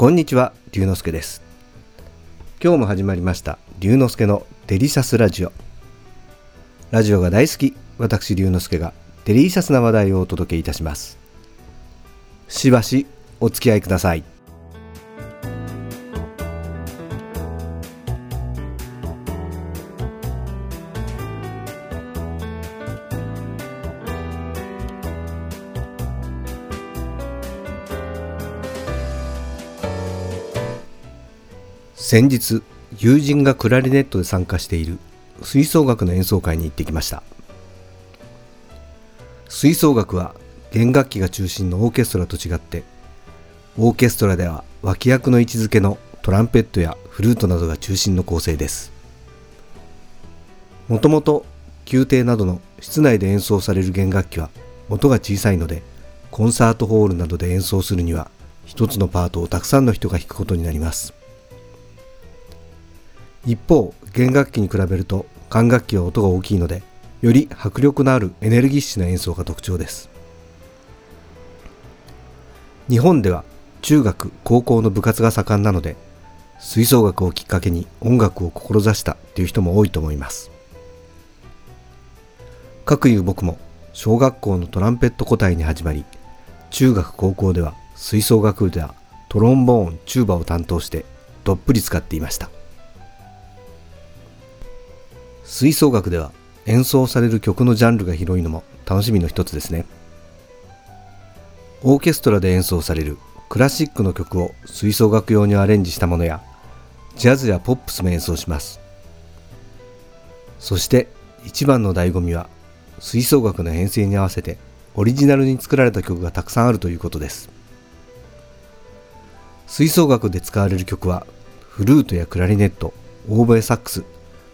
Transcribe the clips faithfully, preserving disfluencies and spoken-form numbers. こんにちは、龍之介です。今日も始まりました龍之介のデリシャスラジオ。ラジオが大好き私龍之介がデリシャスな話題をお届けいたします。しばしお付き合いください。先日、友人がクラリネットで参加している吹奏楽の演奏会に行ってきました。吹奏楽は弦楽器が中心のオーケストラと違って、オーケストラでは脇役の位置づけのトランペットやフルートなどが中心の構成です。もともと宮廷などの室内で演奏される弦楽器は音が小さいので、コンサートホールなどで演奏するには一つのパートをたくさんの人が弾くことになります。一方、弦楽器に比べると管楽器は音が大きいので、より迫力のあるエネルギッシュな演奏が特徴です。日本では中学・高校の部活が盛んなので、吹奏楽をきっかけに音楽を志したという人も多いと思います。かくいう僕も小学校のトランペット個体に始まり、中学・高校では吹奏楽部ではトロンボーン・チューバを担当してどっぷり使っていました。吹奏楽では演奏される曲のジャンルが広いのも楽しみの一つですね。オーケストラで演奏されるクラシックの曲を吹奏楽用にアレンジしたものや、ジャズやポップスも演奏します。そして一番の醍醐味は、吹奏楽の編成に合わせてオリジナルに作られた曲がたくさんあるということです。吹奏楽で使われる曲はフルートやクラリネット、オーボエサックス、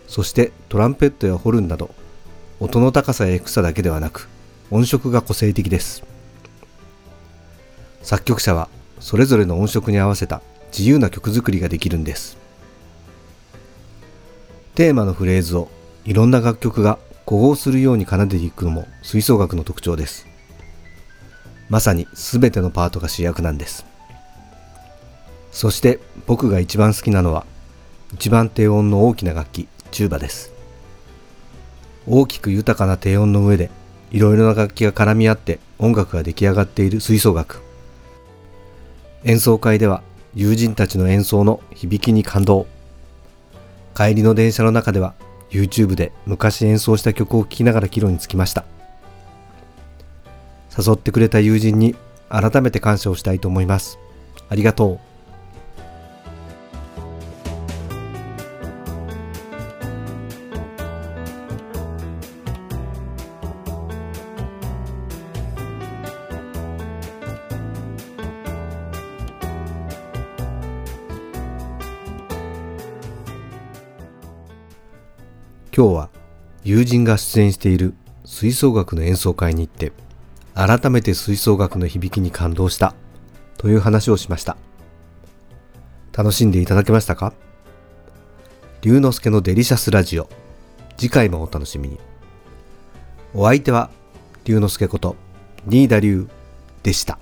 そしてトランペットやホルンなど、音の高さやエクサだけではなく音色が個性的です。作曲者はそれぞれの音色に合わせた自由な曲作りができるんです。テーマのフレーズをいろんな楽曲が呼応するように奏でていくのも吹奏楽の特徴です。まさに全てのパートが主役なんです。そして僕が一番好きなのは一番低音の大きな楽器、チューバです。大きく豊かな低音の上でいろいろな楽器が絡み合って音楽が出来上がっている吹奏楽。演奏会では友人たちの演奏の響きに感動。帰りの電車の中では YouTube で昔演奏した曲を聴きながら帰路に着きました。誘ってくれた友人に改めて感謝をしたいと思います。ありがとう。今日は友人が出演している吹奏楽の演奏会に行って、改めて吹奏楽の響きに感動したという話をしました。楽しんでいただけましたか？龍之介のデリシャスラジオ、次回もお楽しみに。お相手は龍之介こと新田龍でした。